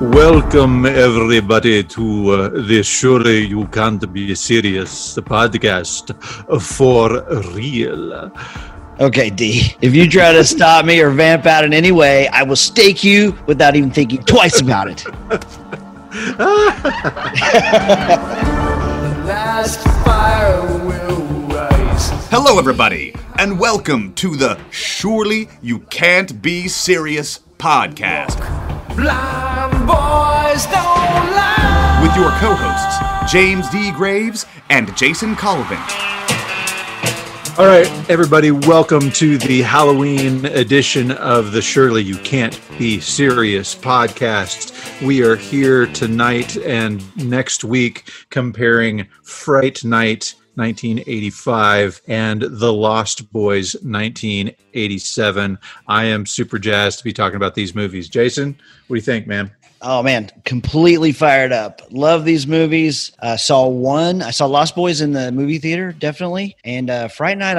Welcome, everybody, to the Surely You Can't Be Serious podcast for real. Okay, D, if you try to stop me or vamp out in any way, I will stake you without even thinking twice about it. The last fire will rise. Hello, everybody, and welcome to the Surely You Can't Be Serious podcast. Blind boys don't lie. With your co-hosts, James D. Graves and Jason Colvin. All right, everybody, welcome to the Halloween edition of the Surely You Can't Be Serious podcast. We are here tonight and next week comparing Fright Night 1985 and The Lost Boys 1987. I am super jazzed to be talking about these movies. Jason, what do you think, man? Oh, man, completely fired up. Love these movies. I saw Lost Boys in the movie theater, definitely. And Fright Night,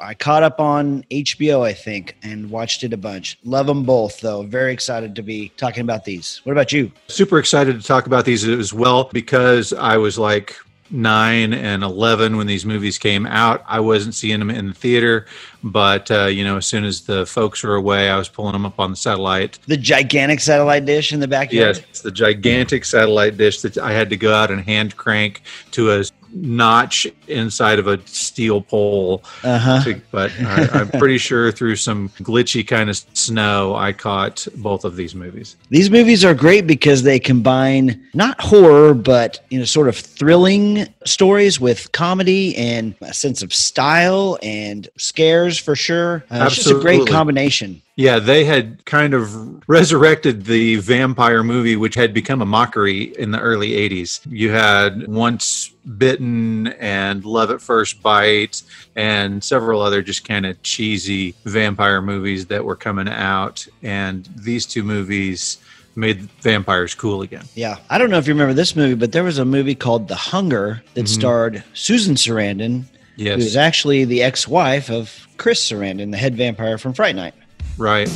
I caught up on HBO, I think, and watched it a bunch. Love them both, though. Very excited to be talking about these. What about you? Super excited to talk about these as well because I was like 9 and 11 when these movies came out. I wasn't seeing them in the theater, but as soon as the folks were away, I was pulling them up on the satellite. The gigantic satellite dish in the backyard? Yes, it's the gigantic satellite dish that I had to go out and hand crank to a notch inside of a steel pole. But I'm pretty sure through some glitchy kind of snow, I caught both of these movies. These movies are great because they combine not horror, but sort of thrilling stories with comedy and a sense of style and scares for sure. It's just a great combination. Yeah, they had kind of resurrected the vampire movie, which had become a mockery in the early 80s. You had Once Bitten and Love at First Bite and several other just kind of cheesy vampire movies that were coming out. And these two movies made vampires cool again. Yeah. I don't know if you remember this movie, but there was a movie called The Hunger that starred Susan Sarandon, who's actually the ex-wife of Chris Sarandon, the head vampire from Fright Night. Right.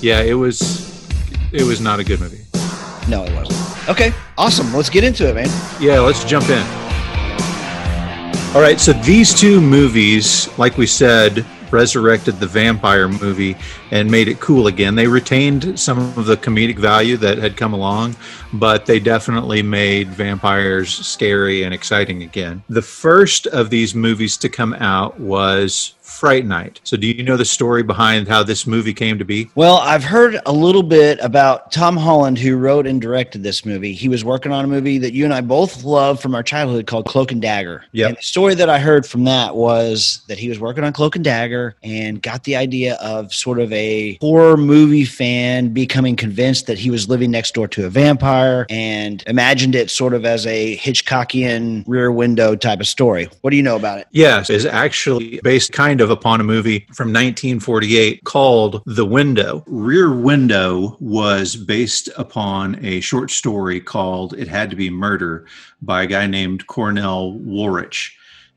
Yeah, it was not a good movie. No, it wasn't. Okay, awesome. Let's get into it, man. Yeah, let's jump in. All right, so these two movies, like we said, resurrected the vampire movie and made it cool again. They retained some of the comedic value that had come along, but they definitely made vampires scary and exciting again. The first of these movies to come out was Fright Night. So do you know the story behind how this movie came to be? Well, I've heard a little bit about Tom Holland, who wrote and directed this movie. He was working on a movie that you and I both love from our childhood called Cloak and Dagger. Yep. And the story that I heard from that was that he was working on Cloak and Dagger and got the idea of sort of a horror movie fan becoming convinced that he was living next door to a vampire and imagined it sort of as a Hitchcockian Rear Window type of story. What do you know about it? Yes, it's actually based kind of upon a movie from 1948 called The Window. Rear Window was based upon a short story called It Had to Be Murder by a guy named Cornell Woolrich.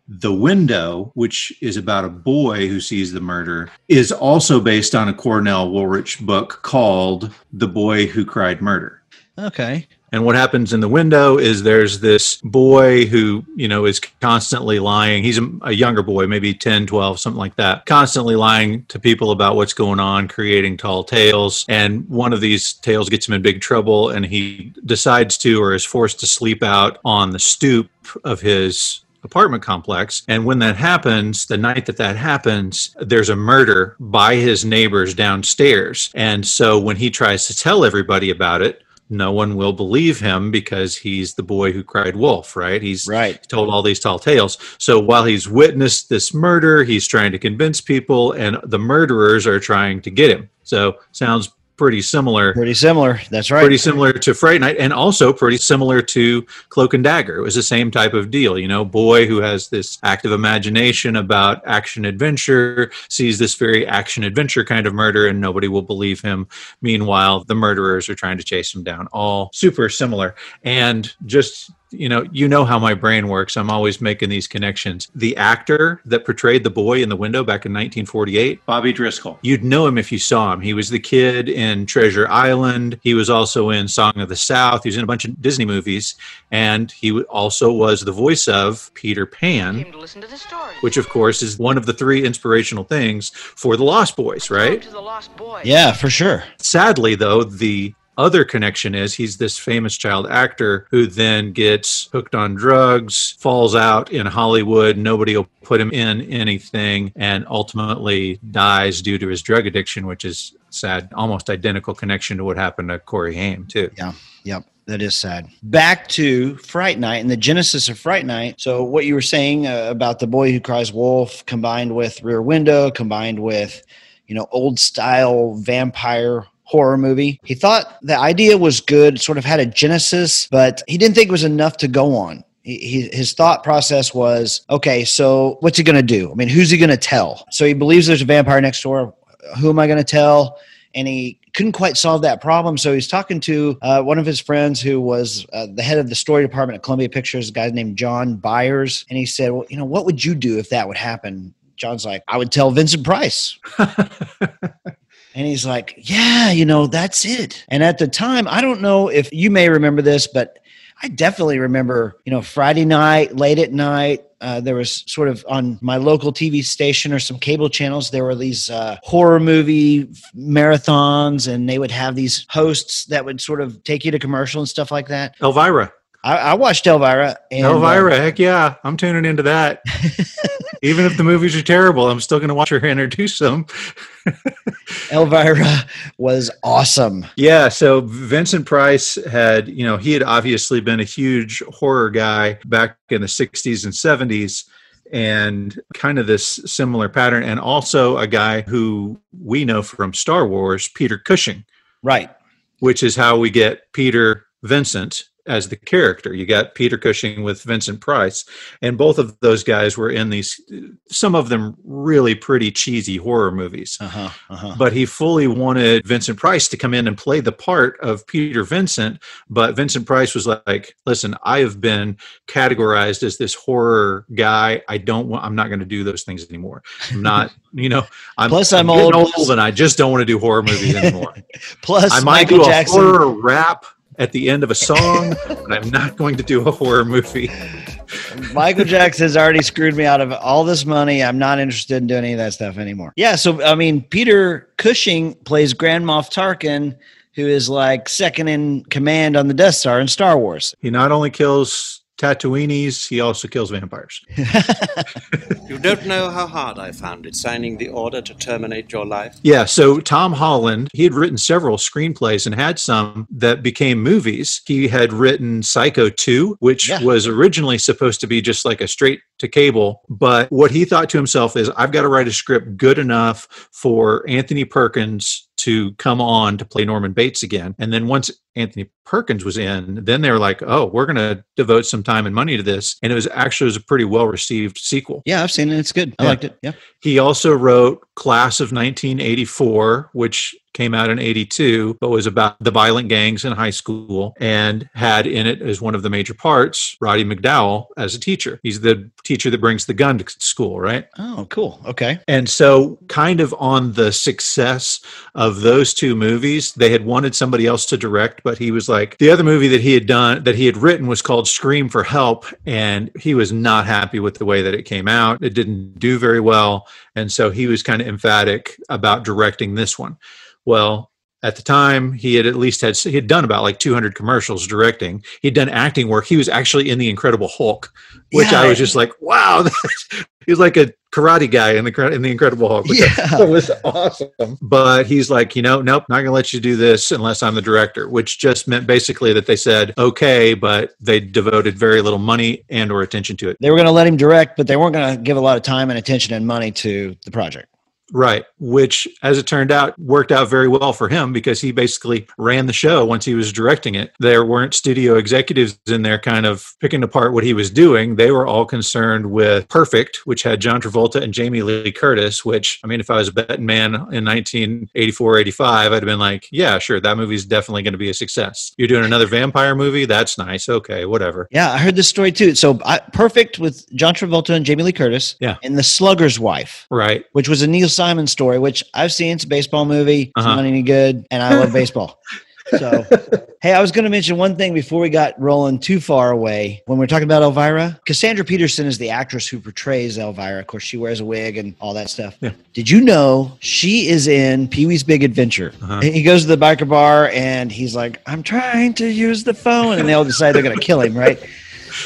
The Window, which is about a boy who sees the murder, is also based on a Cornell Woolrich book called The Boy Who Cried Murder. Okay. And what happens in The Window is there's this boy who, is constantly lying. He's a younger boy, maybe 10, 12, something like that, constantly lying to people about what's going on, creating tall tales. And one of these tales gets him in big trouble, and he decides to or is forced to sleep out on the stoop of his apartment complex. And when that happens, the night that happens, there's a murder by his neighbors downstairs. And so when he tries to tell everybody about it, no one will believe him because he's the boy who cried wolf, right? He's told all these tall tales. So while he's witnessed this murder, he's trying to convince people, and the murderers are trying to get him. So sounds pretty similar. That's right. Pretty similar to Fright Night, and also pretty similar to Cloak and Dagger. It was the same type of deal, boy who has this active imagination about action-adventure, sees this very action-adventure kind of murder, and nobody will believe him. Meanwhile, the murderers are trying to chase him down. All super similar. And just you know how my brain works. I'm always making these connections. The actor that portrayed the boy in The Window back in 1948, Bobby Driscoll. You'd know him if you saw him. He was the kid in Treasure Island. He was also in Song of the South. He was in a bunch of Disney movies. And he also was the voice of Peter Pan, came to listen to the story, which of course is one of the three inspirational things for The Lost Boys, right? To The Lost Boys. Yeah, for sure. Sadly, though, the other connection is he's this famous child actor who then gets hooked on drugs, falls out in Hollywood, nobody will put him in anything, and ultimately dies due to his drug addiction, which is sad. Almost identical connection to what happened to Corey Haim, too. Yeah, yep. That is sad. Back to Fright Night and the genesis of Fright Night. So what you were saying about The Boy Who Cries Wolf combined with Rear Window, combined with, you know, old style vampire horror movie. He thought the idea was good, sort of had a genesis, but he didn't think it was enough to go on. His thought process was, okay, so what's he going to do? I mean, who's he going to tell? So he believes there's a vampire next door. Who am I going to tell? And he couldn't quite solve that problem. So he's talking to one of his friends who was the head of the story department at Columbia Pictures, a guy named John Byers. And he said, well, you know, what would you do if that would happen? John's like, I would tell Vincent Price. And he's like, yeah, you know, that's it. And at the time, I don't know if you may remember this, but I definitely remember, you know, Friday night, late at night, there was sort of on my local TV station or some cable channels, there were these horror movie marathons, and they would have these hosts that would sort of take you to commercial and stuff like that. Elvira. I watched Elvira. And, Elvira, heck yeah. I'm tuning into that. Even if the movies are terrible, I'm still going to watch her introduce them. Elvira was awesome. Yeah. So Vincent Price had, you know, he had obviously been a huge horror guy back in the 60s and 70s. And kind of this similar pattern. And also a guy who we know from Star Wars, Peter Cushing. Right. Which is how we get Peter Vincent as the character. You got Peter Cushing with Vincent Price, and both of those guys were in these, some of them really pretty cheesy horror movies. But he fully wanted Vincent Price to come in and play the part of Peter Vincent, but Vincent Price was like, listen, I have been categorized as this horror guy. I'm not going to do those things anymore. I'm not, you know, I'm old and I just don't want to do horror movies anymore. Plus I might Michael do a Jackson horror rap at the end of a song, but I'm not going to do a horror movie. Michael Jackson's already screwed me out of all this money. I'm not interested in doing any of that stuff anymore. Yeah, so, I mean, Peter Cushing plays Grand Moff Tarkin, who is like second in command on the Death Star in Star Wars. He not only kills Tatooinis, he also kills vampires. You don't know how hard I found it signing the order to terminate your life. Yeah, so Tom Holland, he had written several screenplays and had some that became movies. He had written Psycho 2, which was originally supposed to be just like a straight to cable, but what he thought to himself is, I've got to write a script good enough for Anthony Perkins to come on to play Norman Bates again. And then once Anthony Perkins was in, then they were like, oh, we're going to devote some time and money to this. And it was a pretty well-received sequel. Yeah, I've seen it. It's good. I liked it. Yeah. He also wrote Class of 1984, which came out in 82, but was about the violent gangs in high school, and had in it as one of the major parts, Roddy McDowall as a teacher. He's the teacher that brings the gun to school, right? Oh, cool. Okay. And so kind of on the success of those two movies, they had wanted somebody else to direct, but he was like, the other movie that he had written was called Scream for Help, and he was not happy with the way that it came out. It didn't do very well. And so he was kind of emphatic about directing this one. Well, at the time, he had done about like 200 commercials directing. He'd done acting work. He was actually in The Incredible Hulk, which I was just like, wow. He was like a karate guy in the Incredible Hulk. That was awesome. But he's like, you know, nope, not going to let you do this unless I'm the director, which just meant basically that they said, okay, but they devoted very little money and or attention to it. They were going to let him direct, but they weren't going to give a lot of time and attention and money to the project. Right. Which, as it turned out, worked out very well for him because he basically ran the show once he was directing it. There weren't studio executives in there kind of picking apart what he was doing. They were all concerned with Perfect, which had John Travolta and Jamie Lee Curtis, which, I mean, if I was a betting man in 1984, 85, I'd have been like, yeah, sure, that movie's definitely going to be a success. You're doing another vampire movie? That's nice. Okay, whatever. Yeah, I heard this story too. So Perfect with John Travolta and Jamie Lee Curtis. Yeah. And The Slugger's Wife. Right. Which was a Neil Simon story, which I've seen. It's a baseball movie. It's not any good, and I love baseball. So, hey, I was going to mention one thing before we got rolling too far away. When we're talking about Elvira, Cassandra Peterson is the actress who portrays Elvira. Of course, she wears a wig and all that stuff. Yeah. Did you know she is in Pee-wee's Big Adventure? He goes to the biker bar, and he's like, I'm trying to use the phone. And they all decide they're going to kill him, right?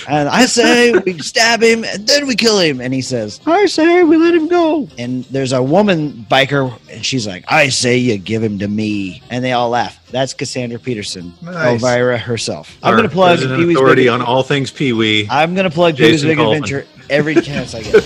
And I say we stab him and then we kill him. And he says, I say we let him go. And there's a woman biker and she's like, I say you give him to me. And they all laugh. That's Cassandra Peterson, nice. Elvira herself. I'm going to plug Pee-wee's authority on all things Pee-wee. I'm going to plug Pee-wee's Big Adventure every chance I get.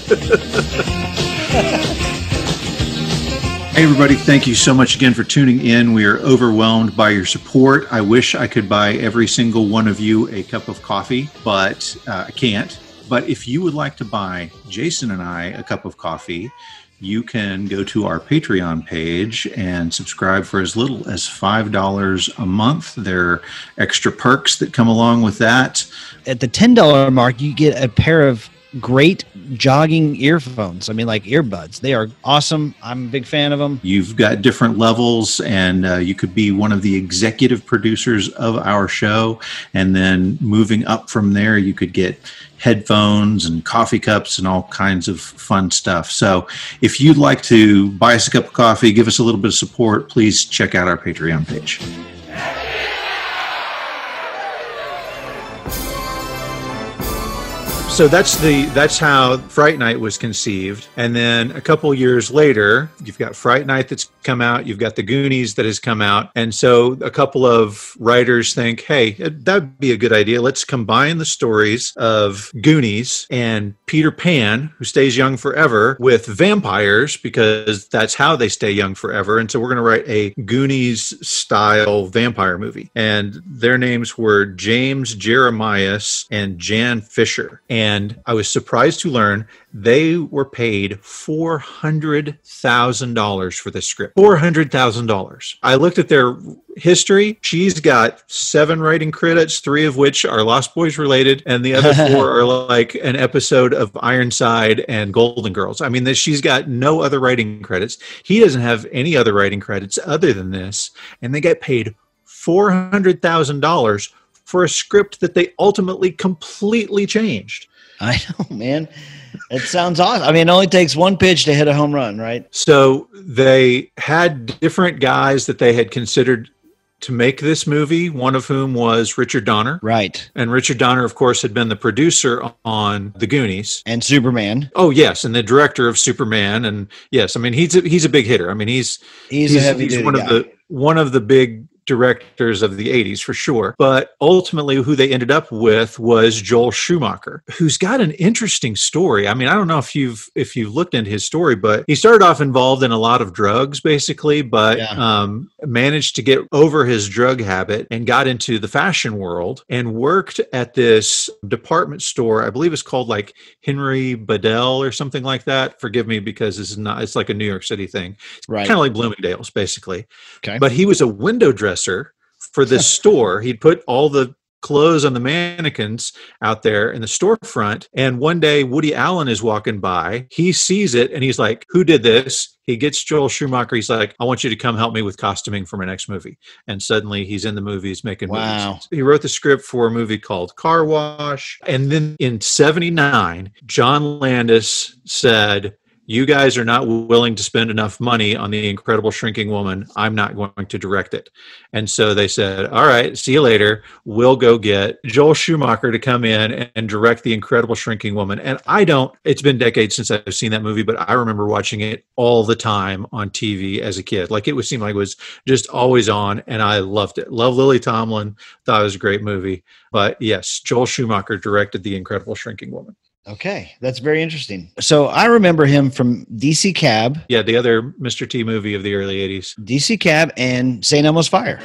Hey, everybody. Thank you so much again for tuning in. We are overwhelmed by your support. I wish I could buy every single one of you a cup of coffee, but I can't. But if you would like to buy Jason and I a cup of coffee, you can go to our Patreon page and subscribe for as little as $5 a month. There are extra perks that come along with that. At the $10 mark, you get a pair of great jogging earphones. I mean, like earbuds. They are awesome. I'm a big fan of them. You've got different levels, and you could be one of the executive producers of our show. And then moving up from there, you could get headphones and coffee cups and all kinds of fun stuff. So if you'd like to buy us a cup of coffee, give us a little bit of support, please check out our Patreon page. So that's how Fright Night was conceived. And then a couple years later, you've got Fright Night that's come out. You've got The Goonies that has come out. And so a couple of writers think, hey, that'd be a good idea. Let's combine the stories of Goonies and Peter Pan, who stays young forever, with vampires, because that's how they stay young forever. And so we're going to write a Goonies-style vampire movie. And their names were James Jeremias and Jan Fisher. And I was surprised to learn they were paid $400,000 for this script. $400,000. I looked at their history. She's got 7 writing credits, 3 of which are Lost Boys related, and the other 4 are like an episode of Ironside and Golden Girls. I mean, she's got no other writing credits. He doesn't have any other writing credits other than this, and they get paid $400,000 for a script that they ultimately completely changed. I know, man. It sounds awesome. I mean, it only takes one pitch to hit a home run, right? So they had different guys that they had considered to make this movie, one of whom was Richard Donner. Right. And Richard Donner, of course, had been the producer on The Goonies. And Superman. Oh, yes. And the director of Superman. And yes, I mean, he's a big hitter. I mean, he's a heavy-duty guy. One of the big directors of the 80s for sure. But ultimately who they ended up with was Joel Schumacher, who's got an interesting story. I mean, I don't know if you've looked into his story, but he started off involved in a lot of drugs basically, but managed to get over his drug habit and got into the fashion world and worked at this department store. I believe it's called like Henry Bedell or something like that. Forgive me, because it's like a New York City thing. It's right. Kind of like Bloomingdale's basically. Okay. But he was a window dresser for this store. He'd put all the clothes on the mannequins out there in the storefront. And one day Woody Allen is walking by. He sees it and he's like, who did this? He gets Joel Schumacher. He's like, I want you to come help me with costuming for my next movie. And suddenly he's in the movies making movies. He wrote the script for a movie called Car Wash. And then in 1979, John Landis said, you guys are not willing to spend enough money on The Incredible Shrinking Woman. I'm not going to direct it. And so they said, all right, see you later. We'll go get Joel Schumacher to come in and direct The Incredible Shrinking Woman. And it's been decades since I've seen that movie, but I remember watching it all the time on TV as a kid. Like it was just always on, and I loved it. Love Lily Tomlin. Thought it was a great movie. But yes, Joel Schumacher directed The Incredible Shrinking Woman. Okay, that's very interesting. So I remember him from DC Cab. Yeah, the other Mr. T movie of the early 80s. DC Cab and St. Elmo's Fire.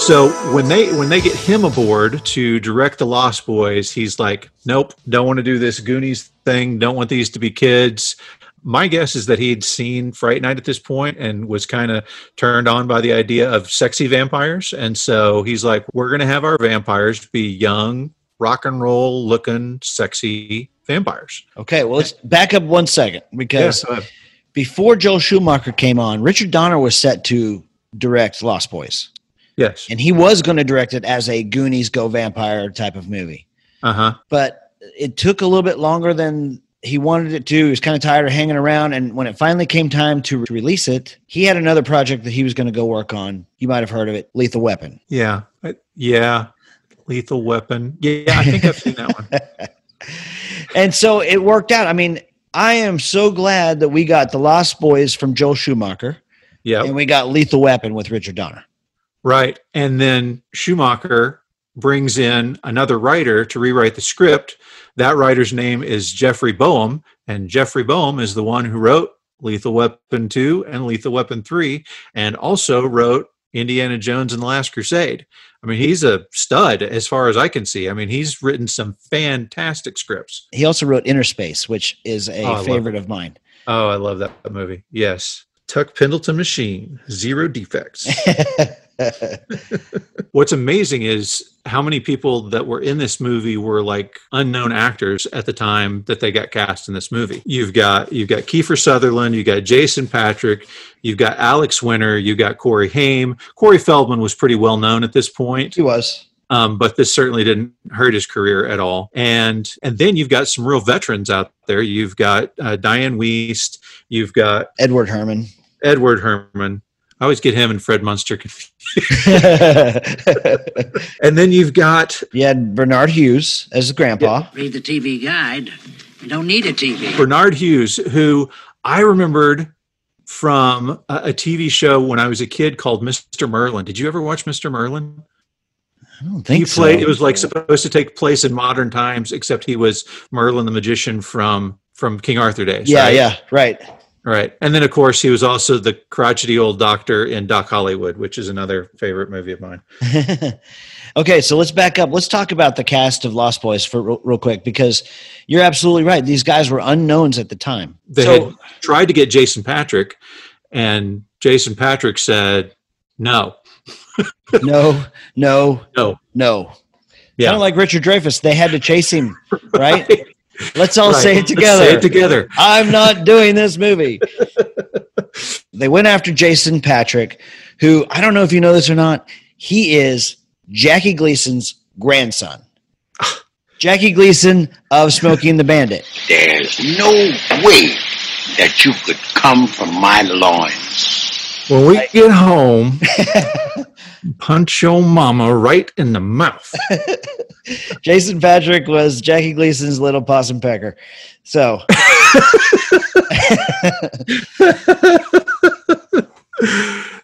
So when they get him aboard to direct The Lost Boys, he's like, nope, don't want to do this Goonies thing. Don't want these to be kids. My guess is that he'd seen Fright Night at this point and was kind of turned on by the idea of sexy vampires. And so he's like, we're going to have our vampires be young, rock and roll looking, sexy vampires. Okay, well, let's back up 1 second, because before Joel Schumacher came on, Richard Donner was set to direct Lost Boys. Yes. And he was going to direct it as a Goonies go vampire type of movie. Uh-huh. But it took a little bit longer than he wanted it to. He was kind of tired of hanging around. And when it finally came time to release it, he had another project that he was going to go work on. You might have heard of it. Lethal Weapon. Yeah. Yeah. Lethal Weapon. Yeah, I think I've seen that one. And so it worked out. I mean, I am so glad that we got The Lost Boys from Joel Schumacher. Yeah. And we got Lethal Weapon with Richard Donner. Right. And then Schumacher brings in another writer to rewrite the script. That writer's name is Jeffrey Boehm, and Jeffrey Boehm is the one who wrote Lethal Weapon 2 and Lethal Weapon 3, and also wrote Indiana Jones and the Last Crusade. I mean, he's a stud as far as I can see. I mean, he's written some fantastic scripts. He also wrote Inner Space, which is a favorite of mine. Oh, I love that movie. Yes. Tuck Pendleton Machine, zero defects. What's amazing is how many people that were in this movie were like unknown actors at the time that they got cast in this movie. You've got Kiefer Sutherland, you got Jason Patrick, you've got Alex Winter, you got Corey Haim. Corey Feldman was pretty well known at this point. He was. But this certainly didn't hurt his career at all. And then you've got some real veterans out there. You've got Diane Wiest, you've got Edward Herman. I always get him and Fred Munster confused. And then you've got... You had Bernard Hughes as the grandpa. Yeah. Read the TV guide. You don't need a TV. Bernard Hughes, who I remembered from a TV show when I was a kid called Mr. Merlin. Did you ever watch Mr. Merlin? I don't think so. It was like supposed to take place in modern times, except he was Merlin the magician from King Arthur days. Yeah, right? Yeah, right. Right. And then, of course, he was also the crotchety old doctor in Doc Hollywood, which is another favorite movie of mine. Okay, so let's back up. Let's talk about the cast of Lost Boys for real quick, because you're absolutely right. These guys were unknowns at the time. They had tried to get Jason Patrick, and Jason Patrick said, no. No. Yeah. Kind of like Richard Dreyfuss. They had to chase him, right? Let's all say it together. Let's say it together. I'm not doing this movie. They went after Jason Patrick, who, I don't know if you know this or not, he is Jackie Gleason's grandson. Jackie Gleason of Smoking the Bandit. There's no way that you could come from my loins. When we get home, punch your mama right in the mouth. Jason Patrick was Jackie Gleason's little possum pecker. So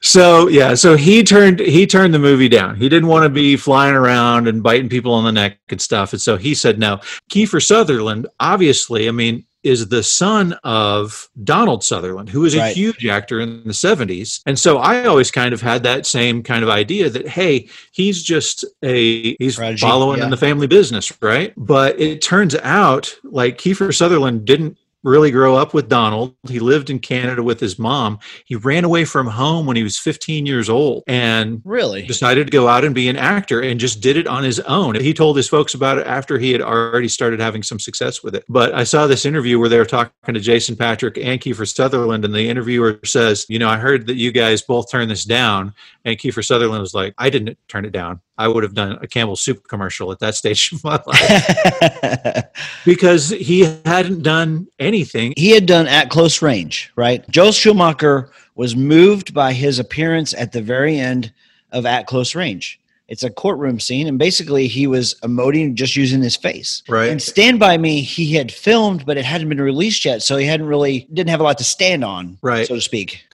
So he turned the movie down. He didn't want to be flying around and biting people on the neck and stuff. And so he said no. Kiefer Sutherland, obviously, I mean, is the son of Donald Sutherland, who was a huge actor in the 70s. And so I always kind of had that same kind of idea that, hey, he's just he's prodigy, following in the family business, right? But it turns out, like, Kiefer Sutherland didn't really grow up with Donald. He lived in Canada with his mom. He ran away from home when he was 15 years old and decided to go out and be an actor, and just did it on his own. He told his folks about it after he had already started having some success with it. But I saw this interview where they were talking to Jason Patrick and Kiefer Sutherland, and the interviewer says, you know, I heard that you guys both turned this down. And Kiefer Sutherland was like, I didn't turn it down. I would have done a Campbell Soup commercial at that stage of my life. Because he hadn't done anything. He had done At Close Range, right? Joel Schumacher was moved by his appearance at the very end of At Close Range. It's a courtroom scene, and basically he was emoting just using his face. Right. And Stand By Me, he had filmed, but it hadn't been released yet, so he didn't have a lot to stand on, so to speak.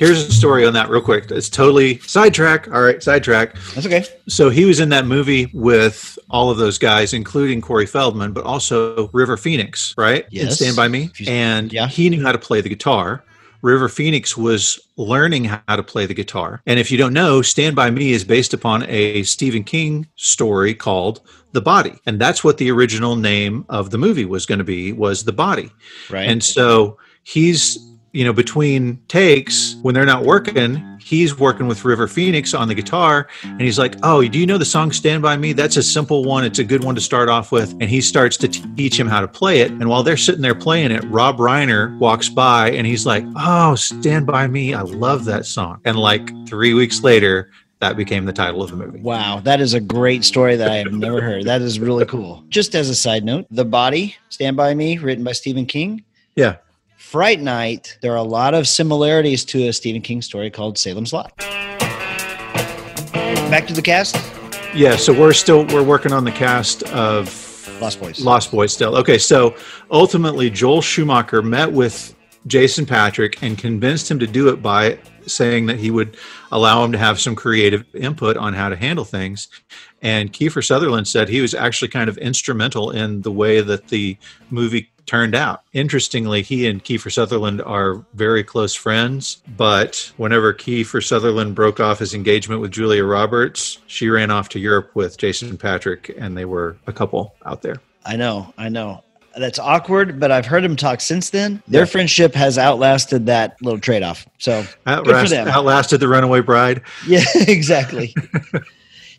Here's a story on that real quick. It's totally sidetrack. All right, sidetrack. That's okay. So he was in that movie with all of those guys, including Corey Feldman, but also River Phoenix, right? Yes. In Stand By Me. And yeah, he knew how to play the guitar. River Phoenix was learning how to play the guitar. And if you don't know, Stand By Me is based upon a Stephen King story called The Body. And that's what the original name of the movie was going to be, was The Body. Right. And so he's... you know, between takes, when they're not working, he's working with River Phoenix on the guitar, and he's like, oh, do you know the song Stand By Me? That's a simple one. It's a good one to start off with. And he starts to teach him how to play it. And while they're sitting there playing it, Rob Reiner walks by, and he's like, oh, Stand By Me. I love that song. And like 3 weeks later, that became the title of the movie. Wow, that is a great story that I have never heard. That is really cool. Just as a side note, The Body, Stand By Me, written by Stephen King. Yeah. Fright Night, there are a lot of similarities to a Stephen King story called Salem's Lot. Back to the cast? Yeah, so we're working on the cast of Lost Boys. Lost Boys still. Okay, so ultimately Joel Schumacher met with Jason Patrick and convinced him to do it by saying that he would allow him to have some creative input on how to handle things. And Kiefer Sutherland said he was actually kind of instrumental in the way that the movie turned out. Interestingly, he and Kiefer Sutherland are very close friends, but whenever Kiefer Sutherland broke off his engagement with Julia Roberts, she ran off to Europe with Jason Patrick, and they were a couple out there. I know. That's awkward, but I've heard them talk since then. Their friendship has outlasted that little trade-off. So good for them. Outlasted the runaway bride. Yeah, exactly.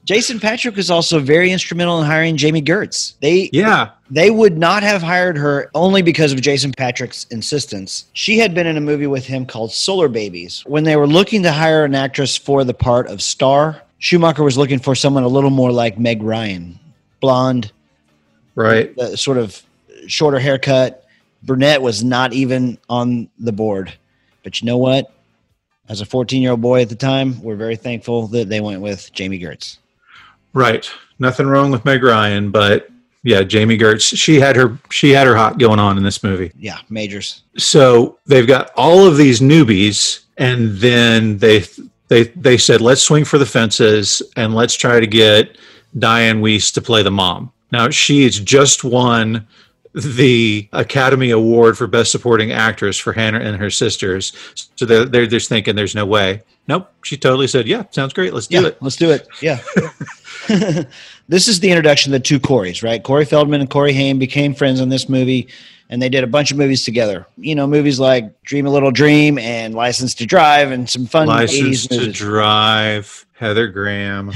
Jason Patrick was also very instrumental in hiring Jamie Gertz. They would not have hired her only because of Jason Patrick's insistence. She had been in a movie with him called Solar Babies. When they were looking to hire an actress for the part of Star, Schumacher was looking for someone a little more like Meg Ryan. Blonde. Right. Sort of shorter haircut. Brunette was not even on the board. But you know what? As a 14-year-old boy at the time, we're very thankful that they went with Jamie Gertz. Right. Nothing wrong with Meg Ryan, but yeah, Jamie Gertz, she had her hot going on in this movie. Yeah, majors. So they've got all of these newbies, and then they said, let's swing for the fences and let's try to get Diane Wiest to play the mom. Now, she has just won the Academy Award for Best Supporting Actress for Hannah and Her Sisters. So they're just thinking there's no way. Nope. She totally said, yeah, sounds great. Let's do it. Yeah. This is the introduction of the two Coreys, right? Corey Feldman and Corey Haim became friends in this movie, and they did a bunch of movies together. You know, movies like Dream a Little Dream and License to Drive and some fun 80s movies. License to Drive, Heather Graham.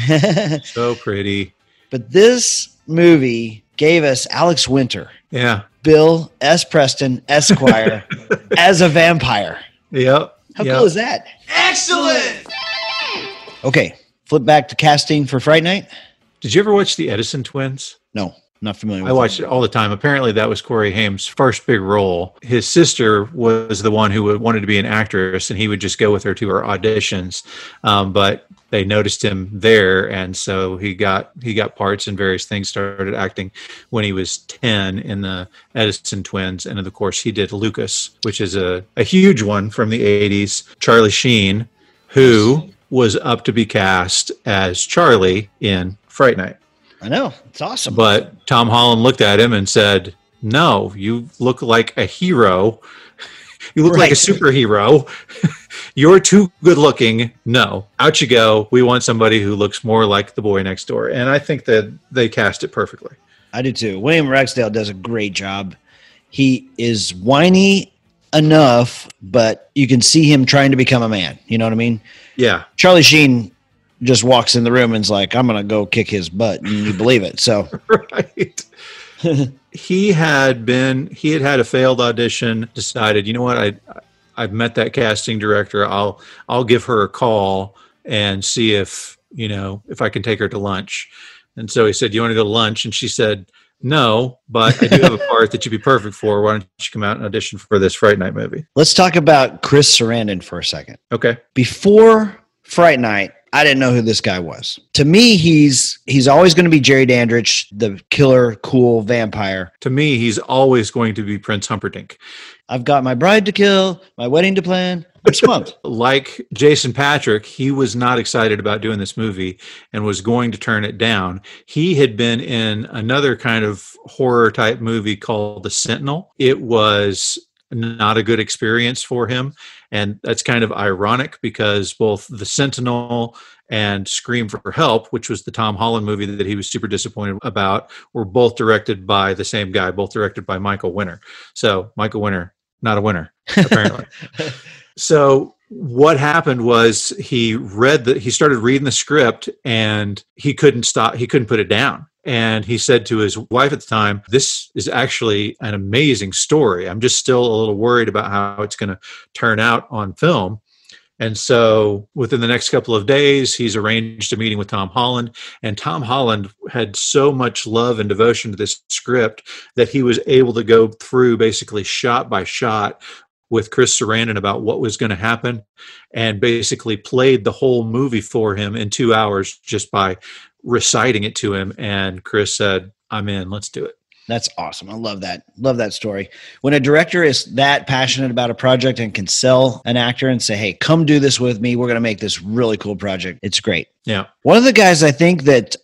So pretty. But this movie gave us Alex Winter. Yeah. Bill S. Preston, Esquire, as a vampire. Yep. How cool is that? Excellent! Okay, flip back to casting for Fright Night. Did you ever watch The Edison Twins? No, not familiar with it. I watched it all the time. Apparently, that was Corey Haim's first big role. His sister was the one who wanted to be an actress, and he would just go with her to her auditions. But they noticed him there, and so he got parts in various things, started acting when he was 10 in the Edison Twins, and of course he did Lucas, which is a huge one from the 80s, Charlie Sheen, who was up to be cast as Charlie in Fright Night. I know, it's awesome. But Tom Holland looked at him and said, no, you look like a hero. You look like a superhero. You're too good looking. No. Out you go. We want somebody who looks more like the boy next door. And I think that they cast it perfectly. I do too. William Ragsdale does a great job. He is whiny enough, but you can see him trying to become a man. You know what I mean? Yeah. Charlie Sheen just walks in the room and's like, I'm going to go kick his butt. And you believe it. So. Right. He had had a failed audition, decided, you know what, I've met that casting director. I'll give her a call and see if I can take her to lunch. And so he said, you want to go to lunch? And she said, no, but I do have a part that you'd be perfect for. Why don't you come out and audition for this Fright Night movie? Let's talk about Chris Sarandon for a second. Okay. Before Fright Night, I didn't know who this guy was. To me, he's always going to be Jerry Dandridge, the killer, cool vampire. To me, he's always going to be Prince Humperdinck. I've got my bride to kill, my wedding to plan. I'm pumped. Like Jason Patrick, he was not excited about doing this movie and was going to turn it down. He had been in another kind of horror type movie called The Sentinel. It was not a good experience for him. And that's kind of ironic because both The Sentinel and Scream for Help, which was the Tom Holland movie that he was super disappointed about, were both directed by the same guy, both directed by Michael Winter. So Michael Winter, not a winner, apparently. So what happened was he started reading the script and he couldn't stop. He couldn't put it down. And he said to his wife at the time, this is actually an amazing story. I'm just still a little worried about how it's going to turn out on film. And so within the next couple of days, he's arranged a meeting with Tom Holland. And Tom Holland had so much love and devotion to this script that he was able to go through basically shot by shot with Chris Sarandon about what was going to happen and basically played the whole movie for him in 2 hours just by reciting it to him. And Chris said, I'm in, let's do it. That's awesome. I love that. Love that story. When a director is that passionate about a project and can sell an actor and say, hey, come do this with me. We're going to make this really cool project. It's great. Yeah. One of the guys I think that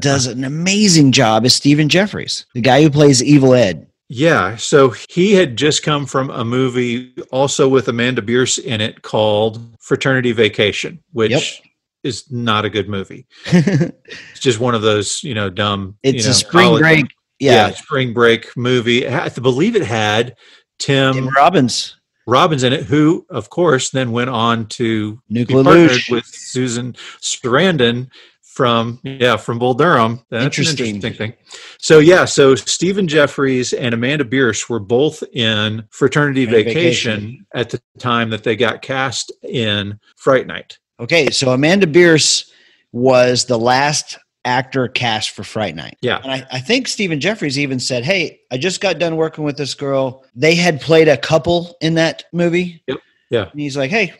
does an amazing job is Stephen Jeffries, the guy who plays Evil Ed. Yeah, so he had just come from a movie also with Amanda Bierce in it called Fraternity Vacation, which is not a good movie. It's just one of those, dumb. It's a spring break. Yeah, spring break movie. I believe it had Tim Robbins. Robbins in it, who, of course, then went on to be partnered with Susan Sarandon from Bull Durham. That's an interesting thing. So so Stephen Jeffries and Amanda Bierce were both in Fraternity Vacation at the time that they got cast in Fright Night. Okay, so Amanda Bierce was the last actor cast for Fright Night. Yeah. And I think Stephen Jeffries even said, hey, I just got done working with this girl. They had played a couple in that movie. Yep. Yeah. And he's like, hey,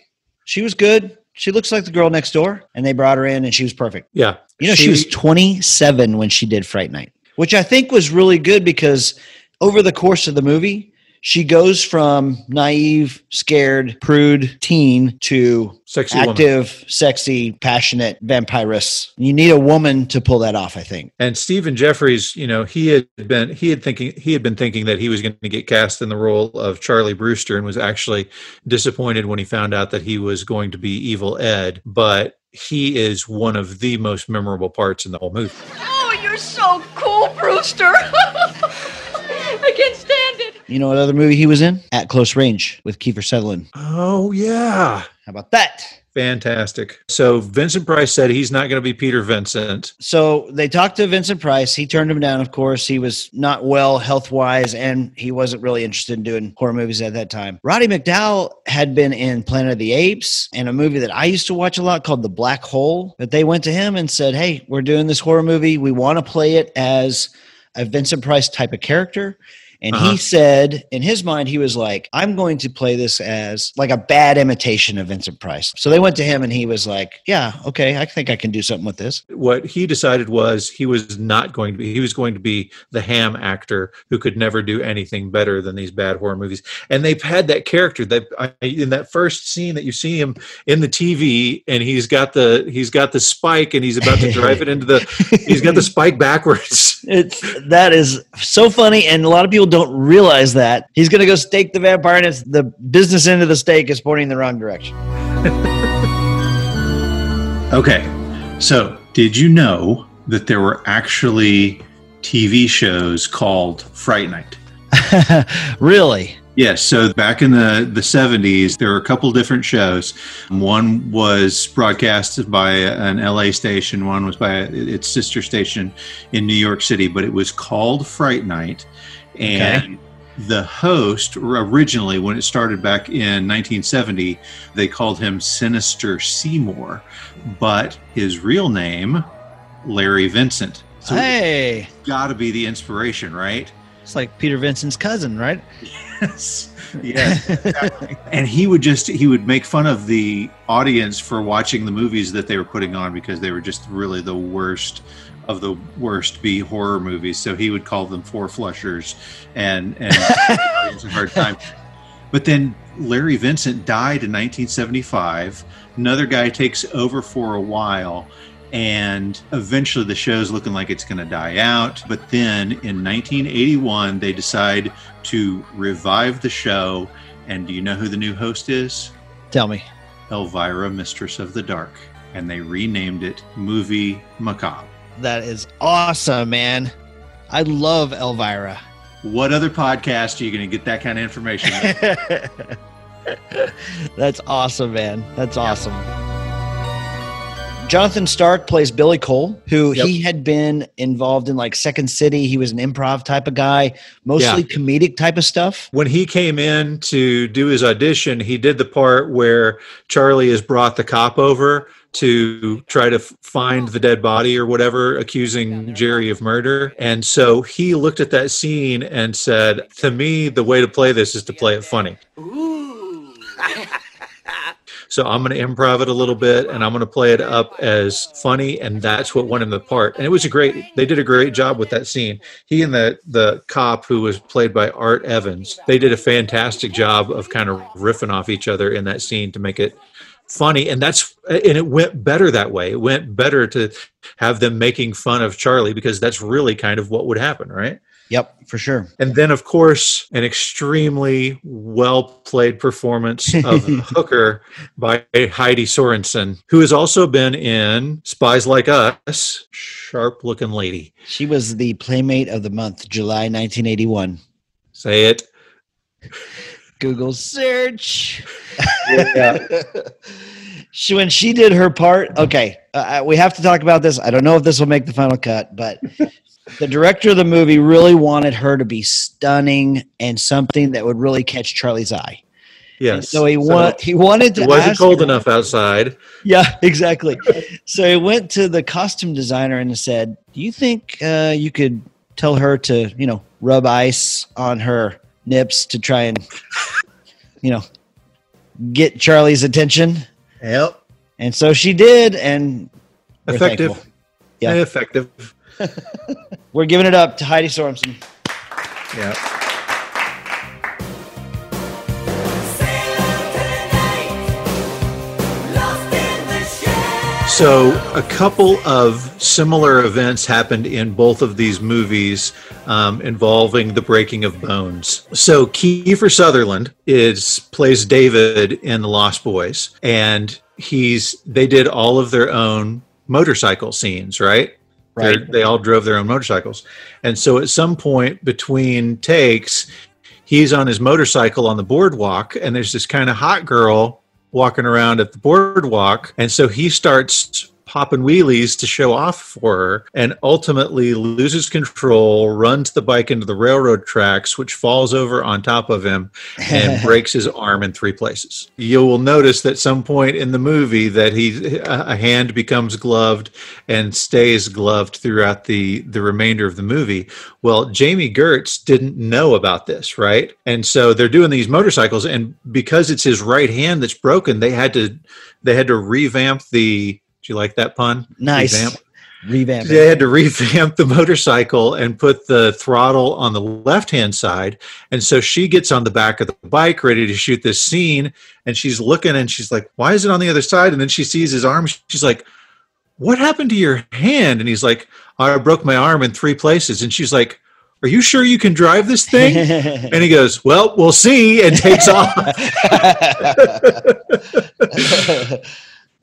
she was good. She looks like the girl next door, and they brought her in, and she was perfect. Yeah. She was 27 when she did Fright Night, which I think was really good because over the course of the movie, she goes from naive, scared, prude teen to sexy active, woman. Sexy, passionate vampiress. You need a woman to pull that off, I think. And Stephen Jeffries, he had been thinking that he was going to get cast in the role of Charlie Brewster and was actually disappointed when he found out that he was going to be Evil Ed. But he is one of the most memorable parts in the whole movie. Oh, you're so cool, Brewster. I can't stand it. You know what other movie he was in? At Close Range with Kiefer Sutherland. Oh, yeah. How about that? Fantastic. So Vincent Price said he's not going to be Peter Vincent. So they talked to Vincent Price. He turned him down, of course. He was not well health-wise, and he wasn't really interested in doing horror movies at that time. Roddy McDowall had been in Planet of the Apes and a movie that I used to watch a lot called The Black Hole. But they went to him and said, hey, we're doing this horror movie. We want to play it as a Vincent Price type of character. And he said, in his mind, he was like, I'm going to play this as like a bad imitation of Vincent Price. So they went to him and he was like, yeah, okay, I think I can do something with this. What he decided was he was going to be the ham actor who could never do anything better than these bad horror movies. And they've had that character in that first scene that you see him in the TV and he's got the spike and he's about to drive it he's got the spike backwards. That is so funny. And a lot of people don't realize that he's going to go stake the vampire and it's the business end of the stake is pointing in the wrong direction. Okay. So did you know that there were actually TV shows called Fright Night? Really? Yes. So back in the 70s, there were a couple different shows. One was broadcasted by an LA station. One was by its sister station in New York City, but it was called Fright Night. And the host, originally, when it started back in 1970, they called him Sinister Seymour, but his real name, Larry Vincent. So it's got to be the inspiration, right? It's like Peter Vincent's cousin, right? Yes. Yes. Exactly. And he would make fun of the audience for watching the movies that they were putting on because they were just really the worst of the worst B horror movies. So he would call them four flushers and a hard time. But then Larry Vincent died in 1975. Another guy takes over for a while. And eventually the show's looking like it's going to die out. But then in 1981, they decide to revive the show. And do you know who the new host is? Tell me. Elvira, Mistress of the Dark. And they renamed it Movie Macabre. That is awesome, man. I love Elvira. What other podcast are you going to get that kind of information on? That's awesome, man. That's awesome. Jonathan Stark plays Billy Cole, who he had been involved in like Second City. He was an improv type of guy, mostly comedic type of stuff. When he came in to do his audition, he did the part where Charlie has brought the cop over to try to find the dead body or whatever, accusing Jerry of murder. And so he looked at that scene and said, to me, the way to play this is to play it funny. Ooh. So I'm going to improv it a little bit, and I'm going to play it up as funny, and that's what won him the part. And it was they did a great job with that scene. He and the cop, who was played by Art Evans, they did a fantastic job of kind of riffing off each other in that scene to make it funny, and it went better that way. It went better to have them making fun of Charlie because that's really kind of what would happen, right? Yep, for sure. And then, of course, an extremely well-played performance of Hooker by Heidi Sorensen, who has also been in Spies Like Us, sharp-looking lady. She was the Playmate of the Month, July 1981. Say it. Google search. Yeah. When she did her part, okay, we have to talk about this. I don't know if this will make the final cut, but... The director of the movie really wanted her to be stunning and something that would really catch Charlie's eye. Yes. And so he wanted to. It wasn't cold enough outside. Yeah, exactly. So he went to the costume designer and said, "Do you think you could tell her to, rub ice on her nips to try and, get Charlie's attention?" Yep. And so she did, and effective. Yeah, effective. We're giving it up to Heidi Sorensen. Yeah. So a couple of similar events happened in both of these movies involving the breaking of bones. So Kiefer Sutherland plays David in The Lost Boys, and they did all of their own motorcycle scenes, right? Right. They all drove their own motorcycles. And so at some point between takes, he's on his motorcycle on the boardwalk, and there's this kind of hot girl walking around at the boardwalk. And so he starts popping wheelies to show off for her and ultimately loses control, runs the bike into the railroad tracks, which falls over on top of him and breaks his arm in 3 places. You will notice at some point in the movie that a hand becomes gloved and stays gloved throughout the remainder of the movie. Well, Jamie Gertz didn't know about this, right? And so they're doing these motorcycles, and because it's his right hand that's broken, they had to revamp the... Do you like that pun? Nice. Revamp. They had to revamp the motorcycle and put the throttle on the left-hand side. And so she gets on the back of the bike ready to shoot this scene, and she's looking, and she's like, why is it on the other side? And then she sees his arm. She's like, what happened to your hand? And he's like, I broke my arm in 3 places. And she's like, are you sure you can drive this thing? And he goes, well, we'll see, and takes off.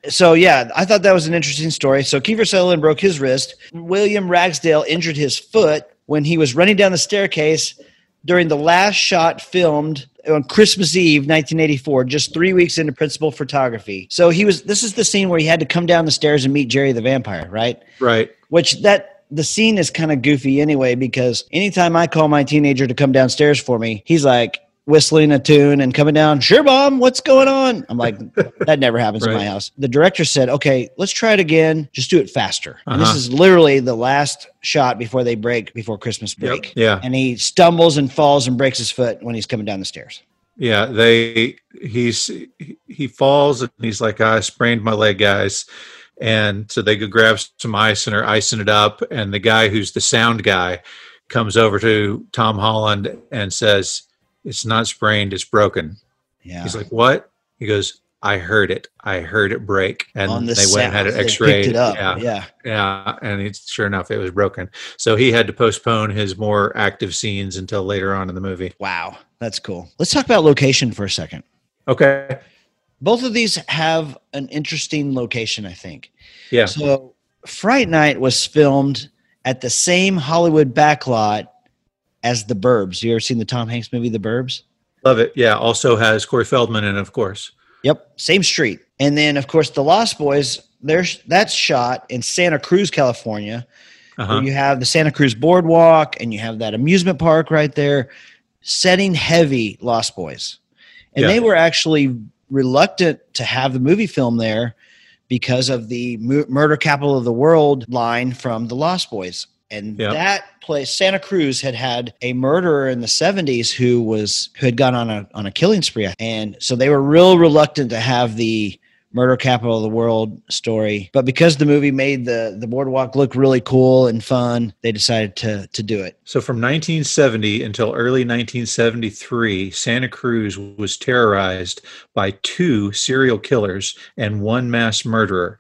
So, yeah, I thought that was an interesting story. So Kiefer Sutherland broke his wrist. William Ragsdale injured his foot when he was running down the staircase during the last shot filmed on Christmas Eve, 1984, just 3 weeks into principal photography. So this is the scene where he had to come down the stairs and meet Jerry the vampire, right? Right. The scene is kind of goofy anyway, because anytime I call my teenager to come downstairs for me, he's like, whistling a tune and coming down, sure, Mom, what's going on? I'm like, that never happens right. in my house. The director said, okay, let's try it again. Just do it faster. Uh-huh. And this is literally the last shot before they break, before Christmas break. Yep. Yeah. And he stumbles and falls and breaks his foot when he's coming down the stairs. Yeah, he falls and he's like, I sprained my leg, guys. And so they go grab some ice and are icing it up. And the guy who's the sound guy comes over to Tom Holland and says, it's not sprained, it's broken. Yeah. He's like, what? He goes, I heard it break. And they went and had it x-rayed. Picked it up. Yeah. And it's, sure enough, it was broken. So he had to postpone his more active scenes until later on in the movie. Wow. That's cool. Let's talk about location for a second. Okay. Both of these have an interesting location, I think. Yeah. So Fright Night was filmed at the same Hollywood backlot as The Burbs. You ever seen the Tom Hanks movie, The Burbs? Love it. Yeah. Also has Corey Feldman in it, of course. Yep. Same street. And then, of course, The Lost Boys, that's shot in Santa Cruz, California. Uh-huh. Where you have the Santa Cruz Boardwalk and you have that amusement park right there. Setting heavy Lost Boys. And yeah. They were actually reluctant to have the movie film there because of the murder capital of the world line from The Lost Boys. And yep. That place, Santa Cruz, had a murderer in the 70s who had gone on a killing spree. And so they were real reluctant to have the murder capital of the world story. But because the movie made the boardwalk look really cool and fun, they decided to do it. So from 1970 until early 1973, Santa Cruz was terrorized by 2 serial killers and 1 mass murderer,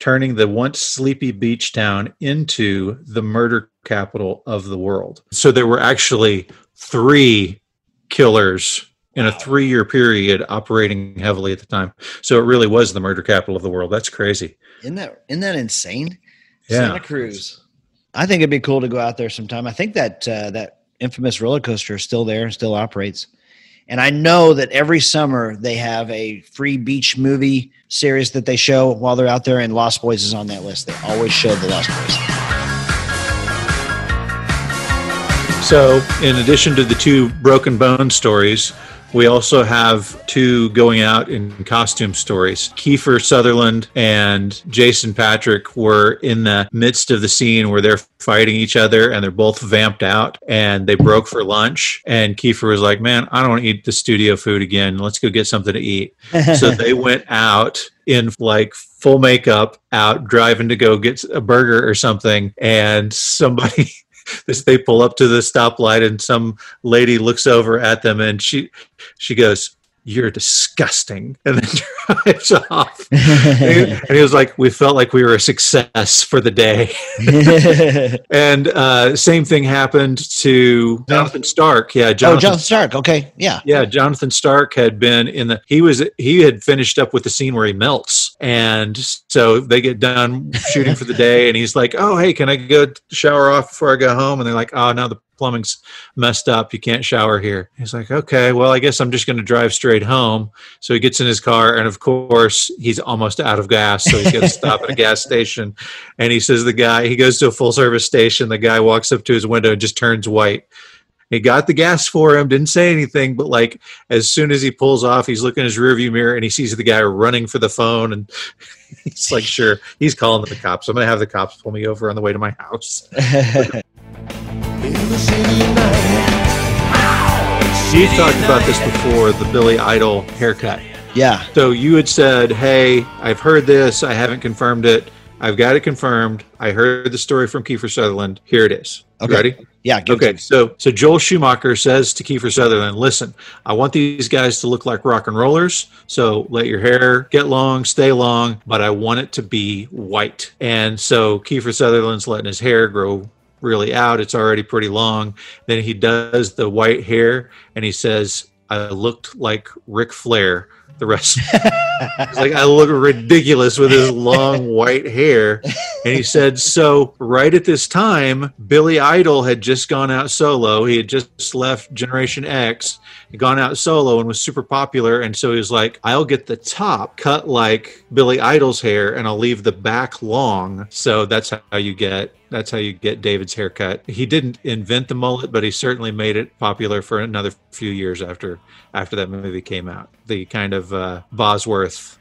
turning the once sleepy beach town into the murder capital of the world. So there were actually 3 killers in a 3-year period operating heavily at the time. So it really was the murder capital of the world. That's crazy. Isn't that insane? Yeah. Santa Cruz. I think it'd be cool to go out there sometime. I think that that infamous roller coaster is still there and still operates. And I know that every summer they have a free beach movie series that they show while they're out there, and Lost Boys is on that list. They always show the Lost Boys. So in addition to the 2 broken bone stories, we also have 2 going out in costume stories. Kiefer Sutherland and Jason Patrick were in the midst of the scene where they're fighting each other and they're both vamped out and they broke for lunch. And Kiefer was like, man, I don't want to eat the studio food again. Let's go get something to eat. So they went out in like full makeup, out driving to go get a burger or something. And somebody... They pull up to the stoplight and some lady looks over at them and she goes, you're disgusting, and then drives off. and he was like, we felt like we were a success for the day. And same thing happened to Jonathan Stark. Yeah, Jonathan Stark. Okay, yeah. Yeah, Jonathan Stark had been in the... He had finished up with the scene where he melts. And so they get done shooting for the day, and he's like, oh, hey, can I go shower off before I go home? And they're like, oh, no, the plumbing's messed up. You can't shower here. He's like, okay, well, I guess I'm just going to drive straight home. So he gets in his car, and of course, he's almost out of gas. So he's going to stop at a gas station. And he says, he goes to a full service station. The guy walks up to his window and just turns white. He got the gas for him, didn't say anything, but like as soon as he pulls off, he's looking in his rearview mirror and he sees the guy running for the phone, and he's like, sure, he's calling the cops. I'm going to have the cops pull me over on the way to my house. You talked about this before, the Billy Idol haircut. Yeah. So you had said, hey, I've heard this. I haven't confirmed it. I've got it confirmed. I heard the story from Kiefer Sutherland. Here it is. Okay. You ready? Yeah. Okay. So Joel Schumacher says to Kiefer Sutherland, listen, I want these guys to look like rock and rollers. So let your hair get long, stay long, but I want it to be white. And so Kiefer Sutherland's letting his hair grow really out. It's already pretty long. Then he does the white hair and he says, I looked like Ric Flair the rest of it's like, I look ridiculous with his long white hair. And he said, so right at this time, Billy Idol had just gone out solo. He had just left Generation X, gone out solo and was super popular. And so he was like, I'll get the top cut like Billy Idol's hair and I'll leave the back long. So that's how you get That's how you get David's haircut. He didn't invent the mullet, but he certainly made it popular for another few years after that movie came out. The kind of Bosworth,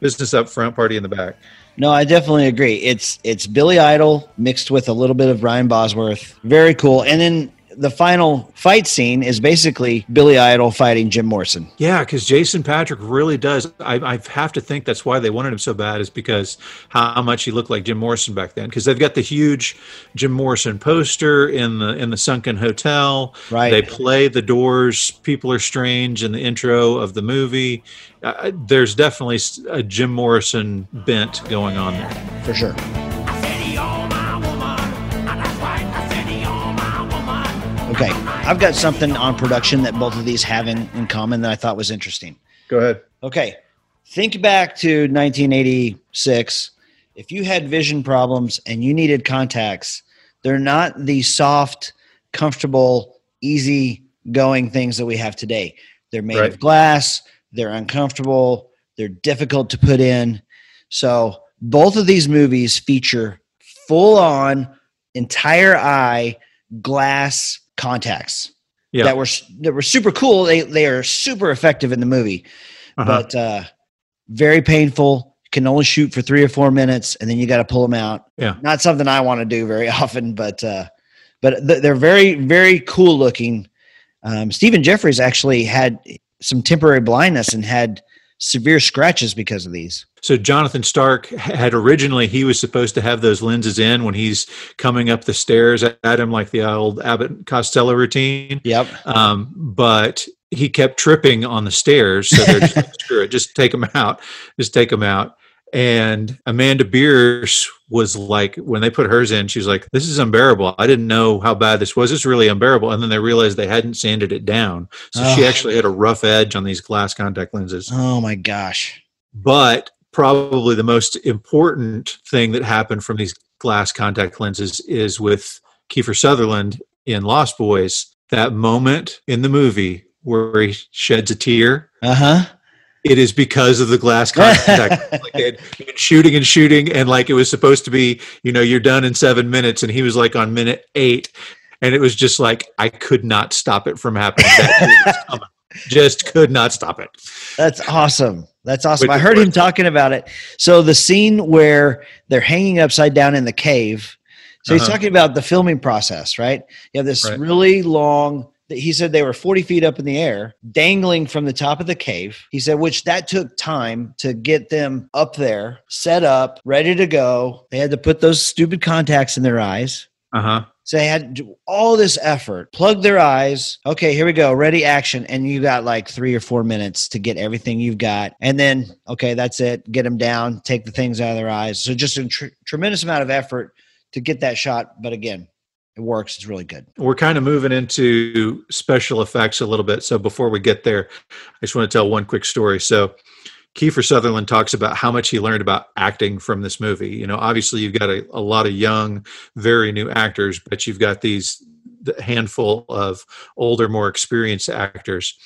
business up front, party in the back. No, I definitely agree. It's Billy Idol mixed with a little bit of Ryan Bosworth. Very cool. And then the final fight scene is basically Billy Idol fighting Jim Morrison. Yeah, because Jason Patrick really does. I have to think that's why they wanted him so bad, is because how much he looked like Jim Morrison back then. Because they've got the huge Jim Morrison poster in the sunken hotel. Right. They play The Doors' People Are Strange in the intro of the movie. There's definitely a Jim Morrison bent going on there. For sure. Okay, I've got something on production that both of these have in common that I thought was interesting. Go ahead. Okay, think back to 1986. If you had vision problems and you needed contacts, they're not the soft, comfortable, easy-going things that we have today. They're made of glass. They're uncomfortable. They're difficult to put in. So both of these movies feature full-on, entire-eye glass contacts that were super cool. They are super effective in the movie, but very painful. Can only shoot for 3 or 4 minutes, and then you got to pull them out. Yeah, not something I want to do very often, but they're very, very cool looking. Stephen Jeffries actually had some temporary blindness and had severe scratches because of these. So Jonathan Stark had originally, he was supposed to have those lenses in when he's coming up the stairs at him, like the old Abbott Costello routine. Yep. But he kept tripping on the stairs. So they're just like, screw it, just take them out. Just take them out. And Amanda Bierce was like, when they put hers in, she was like, this is unbearable. I didn't know how bad this was. It's really unbearable. And then they realized they hadn't sanded it down. So she actually had a rough edge on these glass contact lenses. Oh my gosh. But probably the most important thing that happened from these glass contact lenses is with Kiefer Sutherland in Lost Boys, that moment in the movie where he sheds a tear. It is because of the glass contact. Like they had been shooting and shooting, and like it was supposed to be, you know, you're done in 7 minutes, and he was like on minute 8, and it was just like, I could not stop it from happening. Just could not stop it. That's awesome. I heard him talking about it. So the scene where they're hanging upside down in the cave. So he's talking about the filming process, right? You have this really long, he said they were 40 feet up in the air, dangling from the top of the cave. He said, which that took time to get them up there, set up, ready to go. They had to put those stupid contacts in their eyes. So they had to do all this effort, plug their eyes. Okay, here we go. Ready, action. And you got like 3 or 4 minutes to get everything you've got. And then, okay, that's it. Get them down, take the things out of their eyes. So just a tremendous amount of effort to get that shot. But again, it works. It's really good. We're kind of moving into special effects a little bit. So before we get there, I just want to tell one quick story. So Kiefer Sutherland talks about how much he learned about acting from this movie. You know, obviously you've got a lot of young, very new actors, but you've got these handful of older, more experienced actors.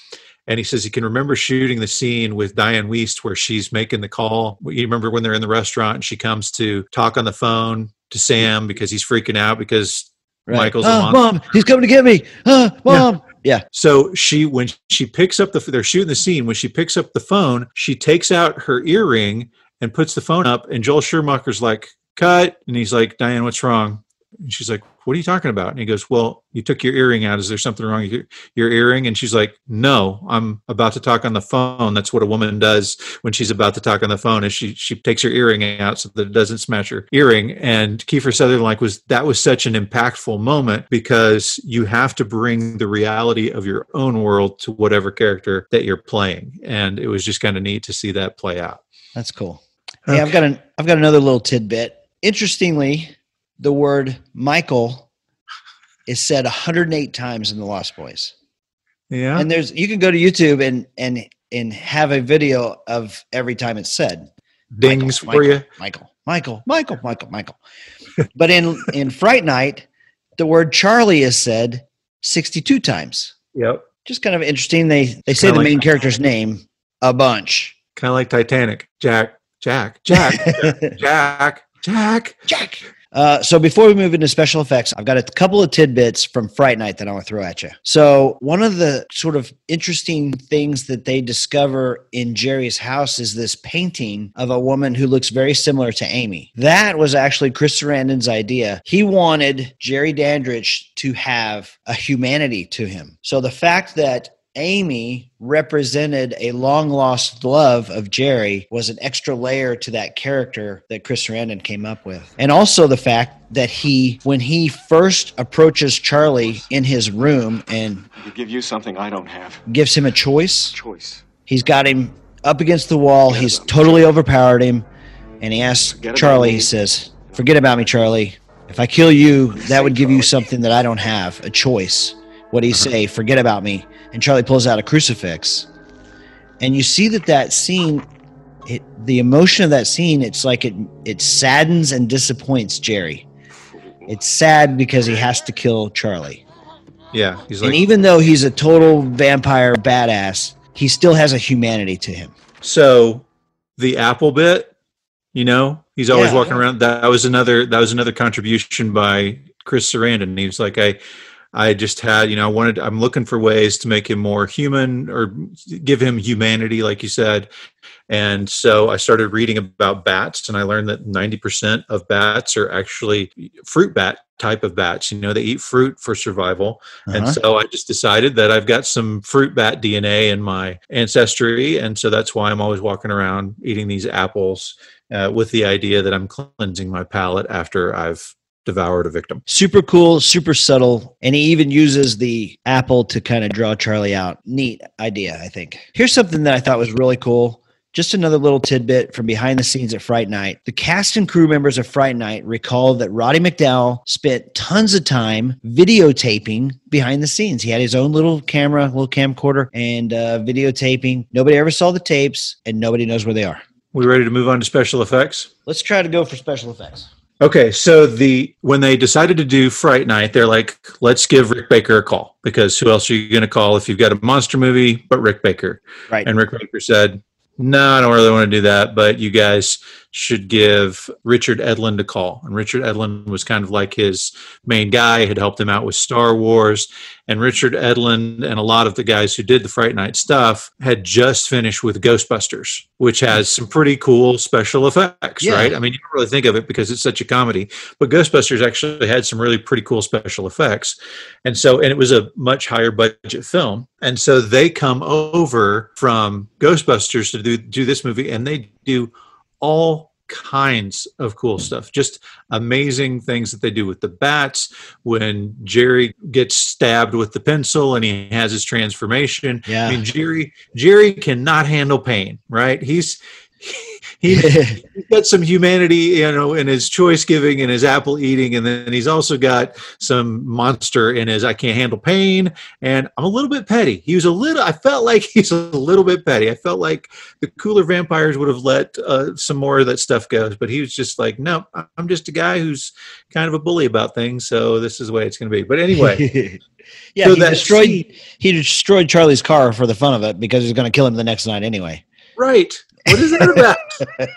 And he says he can remember shooting the scene with Diane Wiest where she's making the call. You remember when they're in the restaurant and she comes to talk on the phone to Sam because he's freaking out because Michael's a monster. Mom, he's coming to get me. Mom. Yeah. Yeah. So they're shooting the scene. When she picks up the phone, she takes out her earring and puts the phone up. And Joel Schumacher's like, cut. And he's like, Diane, what's wrong? And she's like, what are you talking about? And he goes, well, you took your earring out. Is there something wrong with your earring? And she's like, no, I'm about to talk on the phone. That's what a woman does when she's about to talk on the phone, is she takes her earring out so that it doesn't smash her earring. And Kiefer Sutherland was such an impactful moment, because you have to bring the reality of your own world to whatever character that you're playing. And it was just kind of neat to see that play out. That's cool. Yeah, okay. I've got another little tidbit. Interestingly, the word Michael is said 108 times in The Lost Boys. Yeah. And you can go to YouTube and have a video of every time it's said. Dings Michael, for Michael, you. Michael. But in Fright Night, the word Charlie is said 62 times. Yep. Just kind of interesting. They say the main character's name a bunch. Kind of like Titanic. Jack. So before we move into special effects, I've got a couple of tidbits from Fright Night that I want to throw at you. So one of the sort of interesting things that they discover in Jerry's house is this painting of a woman who looks very similar to Amy. That was actually Chris Sarandon's idea. He wanted Jerry Dandridge to have a humanity to him. So the fact that Amy represented a long-lost love of Jerry was an extra layer to that character that Chris Sarandon came up with. And also the fact that he, when he first approaches Charlie in his room and give you something I don't have, gives him a choice. He's got him up against the wall. He's totally overpowered him. And he asks Charlie, he says, "Forget about me, Charlie. If I kill you, that would give you something that I don't have, a choice. What do you say? Forget about me." And Charlie pulls out a crucifix. And you see that scene, the emotion of that scene, it's like it saddens and disappoints Jerry. It's sad because he has to kill Charlie. Yeah. He's like, and even though he's a total vampire badass, he still has a humanity to him. So the apple bit, you know, he's always walking around. That was another contribution by Chris Sarandon. He was like, I just had, you know, I'm looking for ways to make him more human or give him humanity, like you said. And so I started reading about bats, and I learned that 90% of bats are actually fruit bat type of bats. You know, they eat fruit for survival. And so I just decided that I've got some fruit bat DNA in my ancestry. And so that's why I'm always walking around eating these apples with the idea that I'm cleansing my palate after I've devoured a victim. Super cool, super subtle, and he even uses the apple to kind of draw Charlie out. Neat idea, I think. Here's something that I thought was really cool. Just another little tidbit from behind the scenes at Fright Night. The cast and crew members of Fright Night recall that Roddy McDowall spent tons of time videotaping behind the scenes. He had his own little camera, little camcorder, and videotaping. Nobody ever saw the tapes, and nobody knows where they are. We ready to move on to special effects? Let's try to go for special effects. Okay, so when they decided to do Fright Night, they're like, let's give Rick Baker a call, because who else are you going to call if you've got a monster movie but Rick Baker? Right. And Rick Baker said, no, I don't really want to do that, but you guys should give Richard Edlund a call. And Richard Edlund was kind of like his main guy, had helped him out with Star Wars. And Richard Edlund and a lot of the guys who did the Fright Night stuff had just finished with Ghostbusters, which has some pretty cool special effects, right? I mean, you don't really think of it because it's such a comedy, but Ghostbusters actually had some really pretty cool special effects. And it was a much higher budget film. And so they come over from Ghostbusters to do this movie, and they do all kinds of cool stuff, just amazing things that they do with the bats. When Jerry gets stabbed with the pencil and he has his transformation, I mean, Jerry cannot handle pain, right? He's got some humanity, you know, in his choice giving and his apple eating, and then he's also got some monster in his I can't handle pain, and I'm a little bit petty. I felt like he's a little bit petty. I felt like the cooler vampires would have let some more of that stuff go, but he was just like, no, I'm just a guy who's kind of a bully about things, so this is the way it's going to be. But anyway. Yeah, so he destroyed Charlie's car for the fun of it because he's going to kill him the next night anyway. Right. What is that about?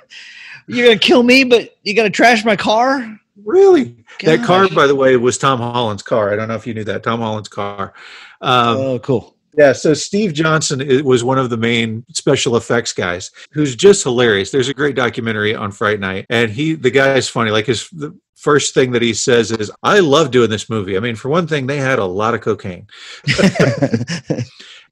You're going to kill me, but you're going to trash my car? Really? Gosh. That car, by the way, was Tom Holland's car. I don't know if you knew that. Tom Holland's car. Oh, cool. Yeah, so Steve Johnson was one of the main special effects guys, who's just hilarious. There's a great documentary on Fright Night, and the guy is funny. Like the first thing that he says is, I love doing this movie. I mean, for one thing, they had a lot of cocaine.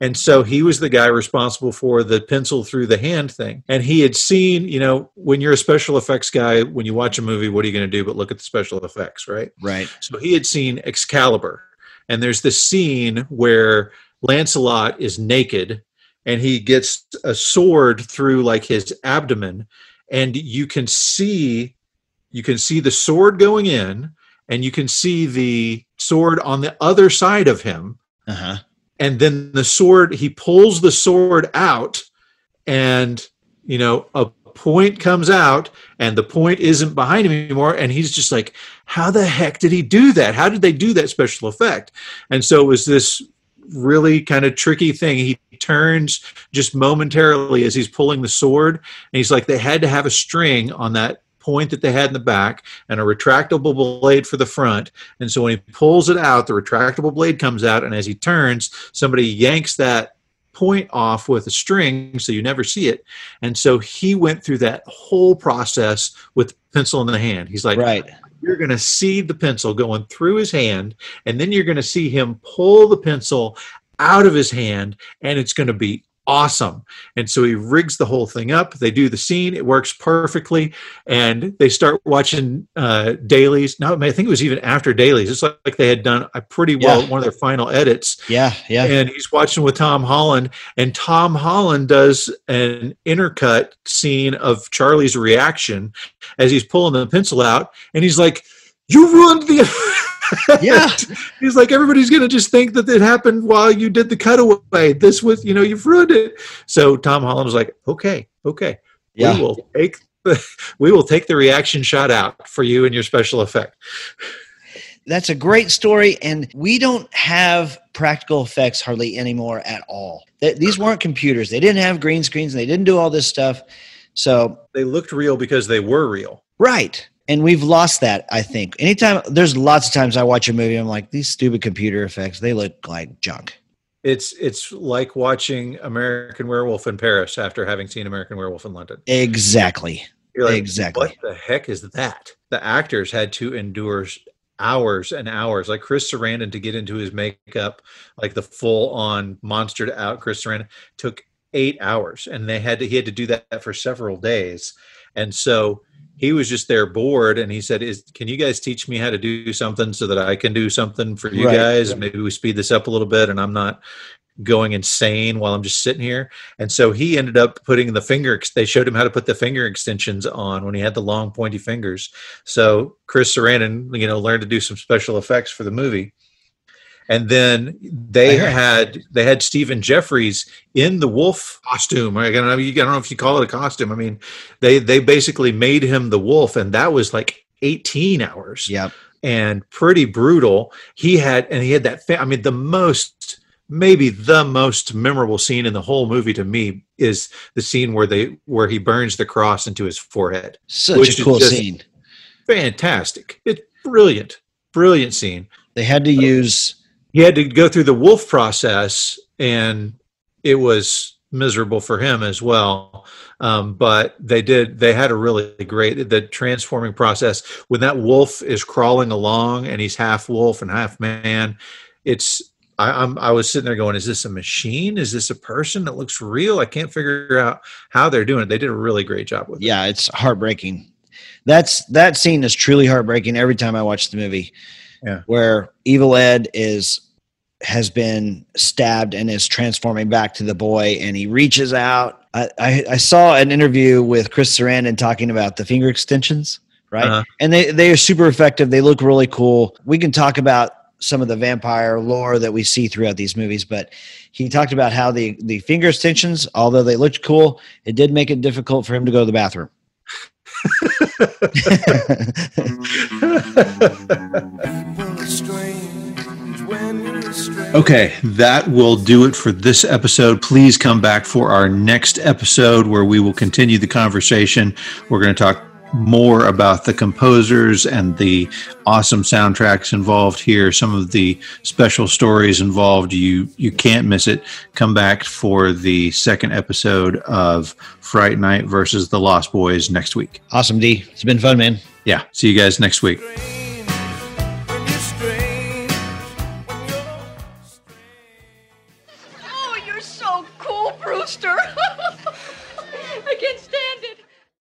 And so he was the guy responsible for the pencil through the hand thing. And he had seen, you know, when you're a special effects guy, when you watch a movie, what are you going to do but look at the special effects, right? Right. So he had seen Excalibur. And there's this scene where Lancelot is naked and he gets a sword through like his abdomen. And you can see the sword going in, and you can see the sword on the other side of him. Uh-huh. And then he pulls the sword out, and, you know, a point comes out, and the point isn't behind him anymore. And he's just like, how the heck did he do that? How did they do that special effect? And so it was this really kind of tricky thing. He turns just momentarily as he's pulling the sword, and he's like, they had to have a string on that point that they had in the back and a retractable blade for the front. And so when he pulls it out, the retractable blade comes out, and as he turns, somebody yanks that point off with a string so you never see it. And so he went through that whole process with pencil in the hand. He's like, right. You're going to see the pencil going through his hand, and then you're going to see him pull the pencil out of his hand, and it's going to be awesome. And so he rigs the whole thing up. They do the scene. It works perfectly. And they start watching dailies. No, I think it was even after dailies. It's like they had done a pretty well, one of their final edits. Yeah. Yeah. And he's watching with Tom Holland, and Tom Holland does an intercut scene of Charlie's reaction as he's pulling the pencil out. And he's like, you ruined the... Yeah. He's like, everybody's going to just think that it happened while you did the cutaway. This was, you know, you've ruined it. So Tom Holland was like, okay. Yeah. We will take the reaction shot out for you and your special effect. That's a great story. And we don't have practical effects hardly anymore at all. These weren't computers. They didn't have green screens, and they didn't do all this stuff. So they looked real because they were real. Right. And we've lost that, I think. Anytime, there's lots of times I watch a movie, I'm like, these stupid computer effects, they look like junk. It's like watching American Werewolf in Paris after having seen American Werewolf in London. Exactly. You're like, exactly. What the heck is that? The actors had to endure hours and hours. Like Chris Sarandon, to get into his makeup, like the full-on monstered out Chris Sarandon, took 8 hours. And he had to do that for several days. And so... he was just there bored, and he said, can you guys teach me how to do something so that I can do something for you guys? And maybe we speed this up a little bit, and I'm not going insane while I'm just sitting here. And so he ended up putting they showed him how to put the finger extensions on when he had the long pointy fingers. So Chris Sarandon, learned to do some special effects for the movie. And then they had Stephen Jeffries in the wolf costume. I don't know if you call it a costume. I mean, they basically made him the wolf, and that was like 18 hours. Yep. And pretty brutal. He had that. I mean, maybe the most memorable scene in the whole movie to me is the scene where he burns the cross into his forehead. Such a cool scene. Fantastic. It's brilliant. Brilliant scene. They had to use. He had to go through the wolf process, and it was miserable for him as well. But they had a really great, the transforming process when that wolf is crawling along and he's half wolf and half man. I was sitting there going, is this a machine? Is this a person that looks real? I can't figure out how they're doing it. They did a really great job with it. Yeah. It's heartbreaking. That scene is truly heartbreaking every time I watch the movie. Yeah. Where Evil Ed has been stabbed and is transforming back to the boy, and he reaches out. I saw an interview with Chris Sarandon talking about the finger extensions, right? Uh-huh. And they are super effective. They look really cool. We can talk about some of the vampire lore that we see throughout these movies, but he talked about how the finger extensions, although they looked cool, it did make it difficult for him to go to the bathroom. Okay, that will do it for this episode. Please come back for our next episode where we will continue the conversation. We're going to talk more about the composers and the awesome soundtracks involved here, some of the special stories involved. You can't miss it. Come back for the second episode of Fright Night versus The Lost Boys next week. Awesome, D. It's been fun, man. Yeah. See you guys next week.